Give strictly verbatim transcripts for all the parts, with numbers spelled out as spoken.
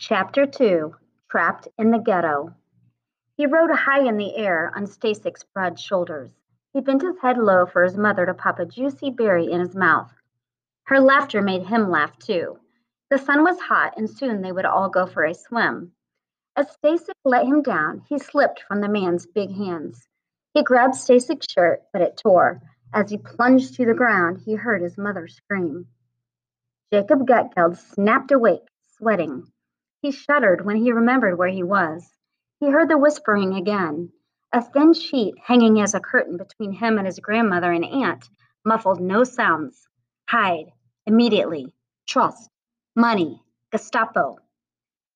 Chapter two, Trapped in the Ghetto. He rode high in the air on Stasek's broad shoulders. He bent his head low for his mother to pop a juicy berry in his mouth. Her laughter made him laugh, too. The sun was hot, and soon they would all go for a swim. As Stasek let him down, he slipped from the man's big hands. He grabbed Stasek's shirt, but it tore. As he plunged to the ground, he heard his mother scream. Jacob Gutgeld snapped awake, sweating. He shuddered when he remembered where he was. He heard the whispering again. A thin sheet hanging as a curtain between him and his grandmother and aunt muffled no sounds. Hide. Immediately. Trust. Money. Gestapo.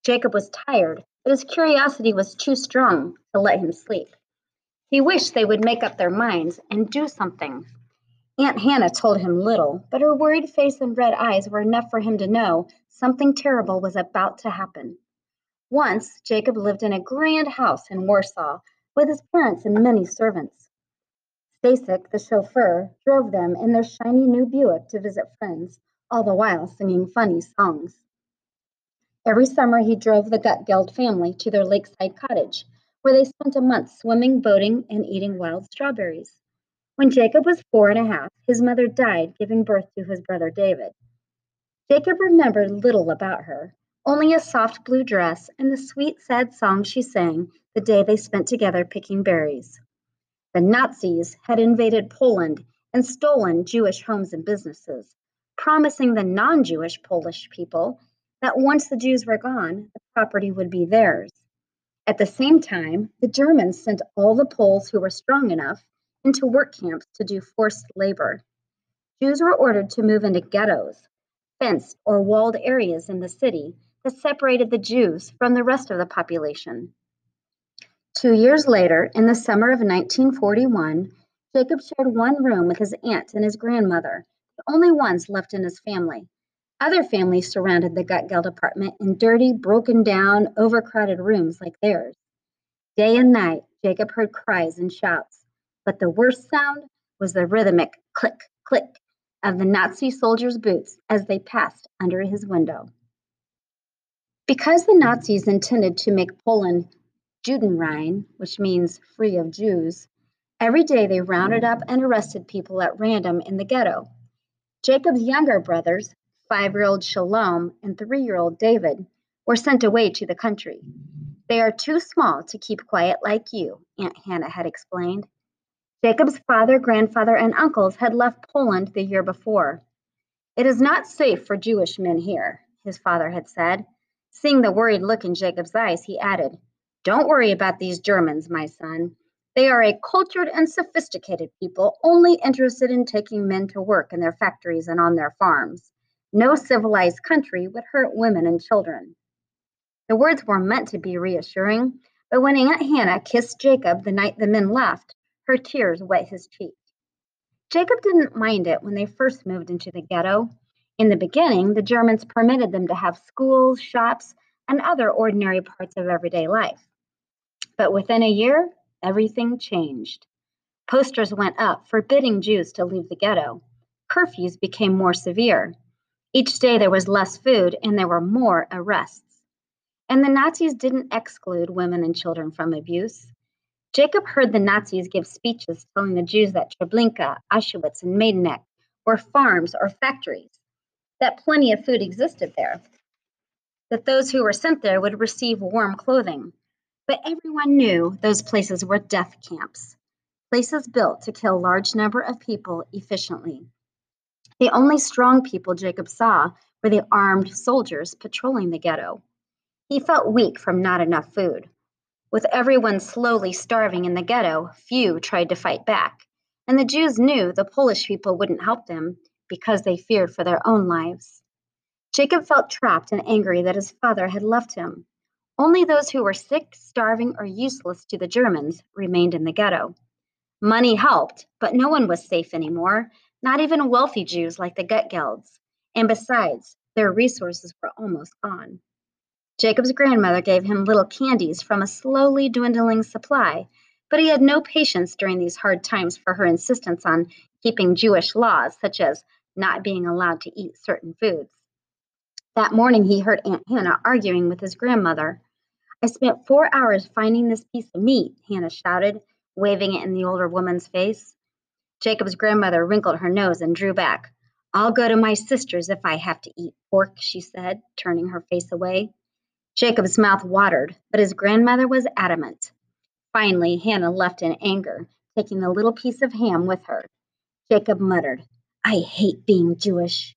Jacob was tired, but his curiosity was too strong to let him sleep. He wished they would make up their minds and do something. Aunt Hannah told him little, but her worried face and red eyes were enough for him to know something terrible was about to happen. Once, Jacob lived in a grand house in Warsaw with his parents and many servants. Stasek, the chauffeur, drove them in their shiny new Buick to visit friends, all the while singing funny songs. Every summer, he drove the Gutgeld family to their lakeside cottage, where they spent a month swimming, boating, and eating wild strawberries. When Jacob was four and a half, his mother died, giving birth to his brother David. Jacob remembered little about her, only a soft blue dress and the sweet, sad song she sang the day they spent together picking berries. The Nazis had invaded Poland and stolen Jewish homes and businesses, promising the non-Jewish Polish people that once the Jews were gone, the property would be theirs. At the same time, the Germans sent all the Poles who were strong enough into work camps to do forced labor. Jews were ordered to move into ghettos, fenced or walled areas in the city that separated the Jews from the rest of the population. Two years later, in the summer of nineteen forty-one, Jacob shared one room with his aunt and his grandmother, the only ones left in his family. Other families surrounded the Gutgeld apartment in dirty, broken-down, overcrowded rooms like theirs. Day and night, Jacob heard cries and shouts. But the worst sound was the rhythmic click, click of the Nazi soldiers' boots as they passed under his window. Because the Nazis intended to make Poland Judenrein, which means free of Jews, every day they rounded up and arrested people at random in the ghetto. Jacob's younger brothers, five-year-old Shalom and three-year-old David, were sent away to the country. They are too small to keep quiet like you, Aunt Hannah had explained. Jacob's father, grandfather, and uncles had left Poland the year before. "It is not safe for Jewish men here," his father had said. Seeing the worried look in Jacob's eyes, he added, "Don't worry about these Germans, my son. They are a cultured and sophisticated people, only interested in taking men to work in their factories and on their farms. No civilized country would hurt women and children." The words were meant to be reassuring, but when Aunt Hannah kissed Jacob the night the men left, her tears wet his cheek. Jacob didn't mind it when they first moved into the ghetto. In the beginning, the Germans permitted them to have schools, shops, and other ordinary parts of everyday life. But within a year, everything changed. Posters went up forbidding Jews to leave the ghetto. Curfews became more severe. Each day there was less food and there were more arrests. And the Nazis didn't exclude women and children from abuse. Jacob heard the Nazis give speeches telling the Jews that Treblinka, Auschwitz, and Majdanek were farms or factories, that plenty of food existed there, that those who were sent there would receive warm clothing. But everyone knew those places were death camps, places built to kill large number of people efficiently. The only strong people Jacob saw were the armed soldiers patrolling the ghetto. He felt weak from not enough food. With everyone slowly starving in the ghetto, few tried to fight back, and the Jews knew the Polish people wouldn't help them because they feared for their own lives. Jacob felt trapped and angry that his father had left him. Only those who were sick, starving, or useless to the Germans remained in the ghetto. Money helped, but no one was safe anymore, not even wealthy Jews like the Gutgelds, and besides, their resources were almost gone. Jacob's grandmother gave him little candies from a slowly dwindling supply, but he had no patience during these hard times for her insistence on keeping Jewish laws, such as not being allowed to eat certain foods. That morning, he heard Aunt Hannah arguing with his grandmother. "I spent four hours finding this piece of meat," Hannah shouted, waving it in the older woman's face. Jacob's grandmother wrinkled her nose and drew back. "I'll go to my sister's if I have to eat pork," she said, turning her face away. Jacob's mouth watered, but his grandmother was adamant. Finally, Hannah left in anger, taking the little piece of ham with her. Jacob muttered, "I hate being Jewish."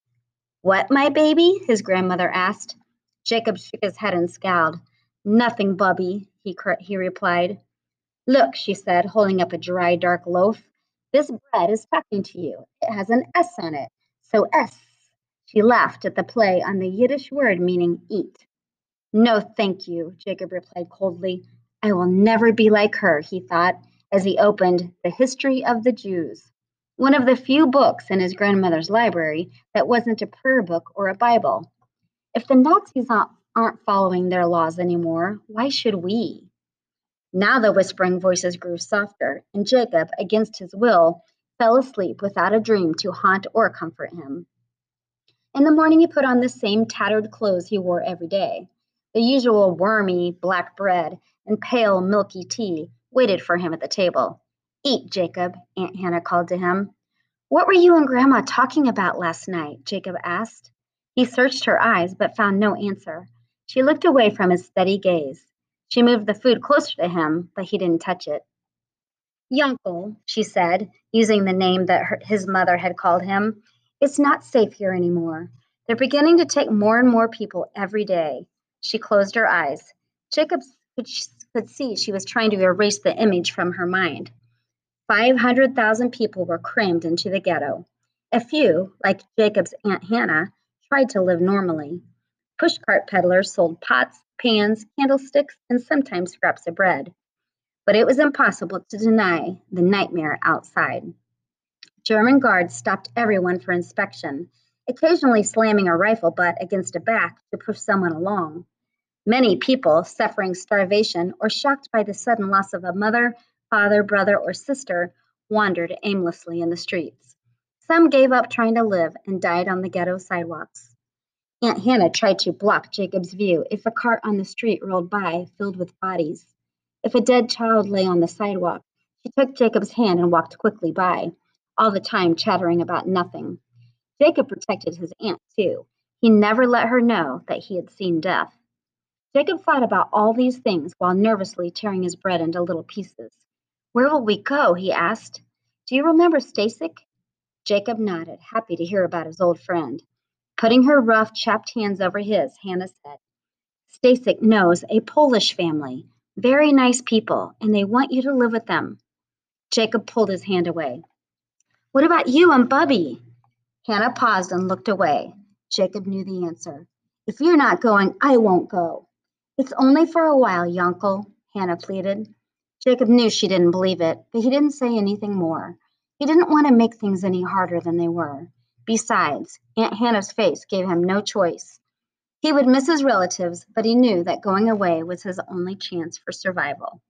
"What, my baby?" his grandmother asked. Jacob shook his head and scowled. "Nothing, Bubby," he, he replied. "Look," she said, holding up a dry, dark loaf. "This bread is talking to you. It has an S on it, so S." She laughed at the play on the Yiddish word meaning eat. "No, thank you," Jacob replied coldly. "I will never be like her," he thought, as he opened The History of the Jews, one of the few books in his grandmother's library that wasn't a prayer book or a Bible. If the Nazis aren't following their laws anymore, why should we? Now the whispering voices grew softer, and Jacob, against his will, fell asleep without a dream to haunt or comfort him. In the morning, he put on the same tattered clothes he wore every day. The usual wormy black bread and pale milky tea waited for him at the table. "Eat, Jacob," Aunt Hannah called to him. "What were you and Grandma talking about last night?" Jacob asked. He searched her eyes but found no answer. She looked away from his steady gaze. She moved the food closer to him, but he didn't touch it. "Yonkel," she said, using the name that her, his mother had called him, "it's not safe here anymore. They're beginning to take more and more people every day." She closed her eyes. Jacob could see she was trying to erase the image from her mind. five hundred thousand people were crammed into the ghetto. A few, like Jacob's Aunt Hannah, tried to live normally. Pushcart peddlers sold pots, pans, candlesticks, and sometimes scraps of bread. But it was impossible to deny the nightmare outside. German guards stopped everyone for inspection, occasionally slamming a rifle butt against a back to push someone along. Many people, suffering starvation or shocked by the sudden loss of a mother, father, brother, or sister, wandered aimlessly in the streets. Some gave up trying to live and died on the ghetto sidewalks. Aunt Hannah tried to block Jacob's view if a cart on the street rolled by filled with bodies. If a dead child lay on the sidewalk, she took Jacob's hand and walked quickly by, all the time chattering about nothing. Jacob protected his aunt, too. He never let her know that he had seen death. Jacob thought about all these things while nervously tearing his bread into little pieces. "Where will we go?" he asked. "Do you remember Stasek?" Jacob nodded, happy to hear about his old friend. Putting her rough, chapped hands over his, Hannah said, "Stasek knows a Polish family, very nice people, and they want you to live with them." Jacob pulled his hand away. "What about you and Bubby?" Hannah paused and looked away. Jacob knew the answer. "If you're not going, I won't go." "It's only for a while, Yonkel," Hannah pleaded. Jacob knew she didn't believe it, but he didn't say anything more. He didn't want to make things any harder than they were. Besides, Aunt Hannah's face gave him no choice. He would miss his relatives, but he knew that going away was his only chance for survival.